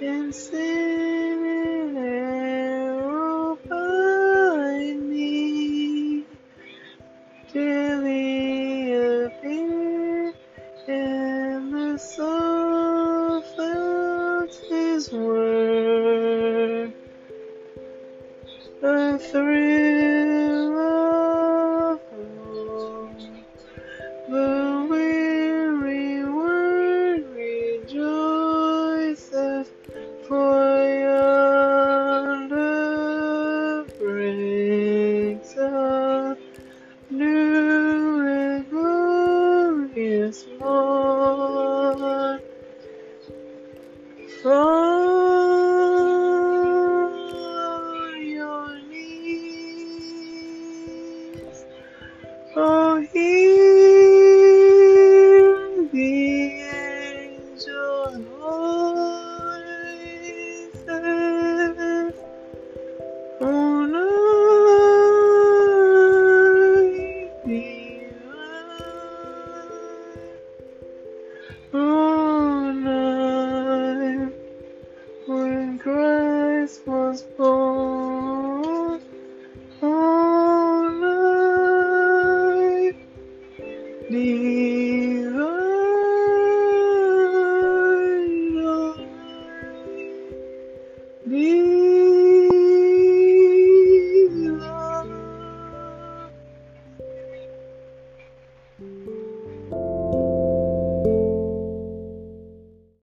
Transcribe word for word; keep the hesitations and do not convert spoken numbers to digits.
And sin and error bind me till He appeared and the soul felt His word. A thrill of hope, the weary world rejoiceth. For yonder breaks a new and glorious morn. From your knees, oh, hear the angels' voice. Oh, night when Christ was born. Oh, night divine, oh, night divine.